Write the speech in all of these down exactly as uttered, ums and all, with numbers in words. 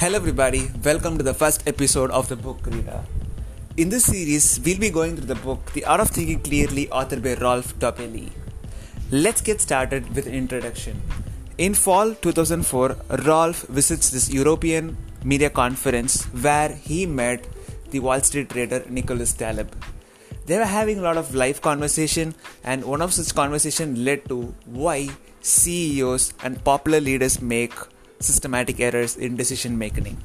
Hello everybody, welcome to the first episode of The Book Reader. In this series, we'll be going through the book The Art of Thinking Clearly, authored by Rolf Dobelli. Let's get started with an introduction. In fall two thousand four, Rolf visits this European media conference where he met the Wall Street trader Nicholas Taleb. They were having a lot of live conversation, and one of such conversation led to why C E Os and popular leaders make systematic errors in decision making.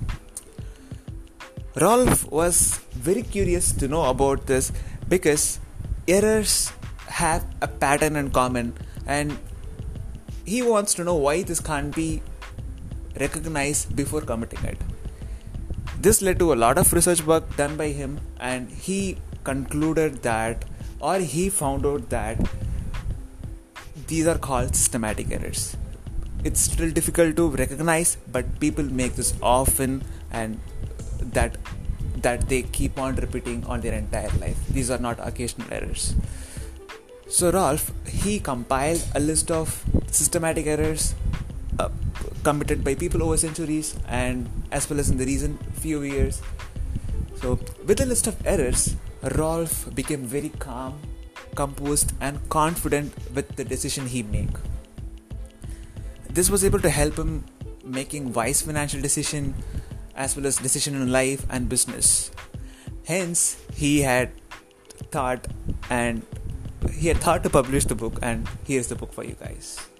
Rolf was very curious to know about this because errors have a pattern in common, and he wants to know why this can't be recognized before committing it. This led to a lot of research work done by him, and he concluded that, or he found out that these are called systematic errors. It's still difficult to recognize, but people make this often, and that that they keep on repeating on their entire life. These are not occasional errors. So Rolf, he compiled a list of systematic errors uh, committed by people over centuries, and as well as in the recent few years. So with a list of errors, Rolf became very calm, composed and confident with the decision he made. This was able to help him making wise financial decision, as well as decision in life and business. Hence, he had thought and he had thought to publish the book, and here's the book for you guys.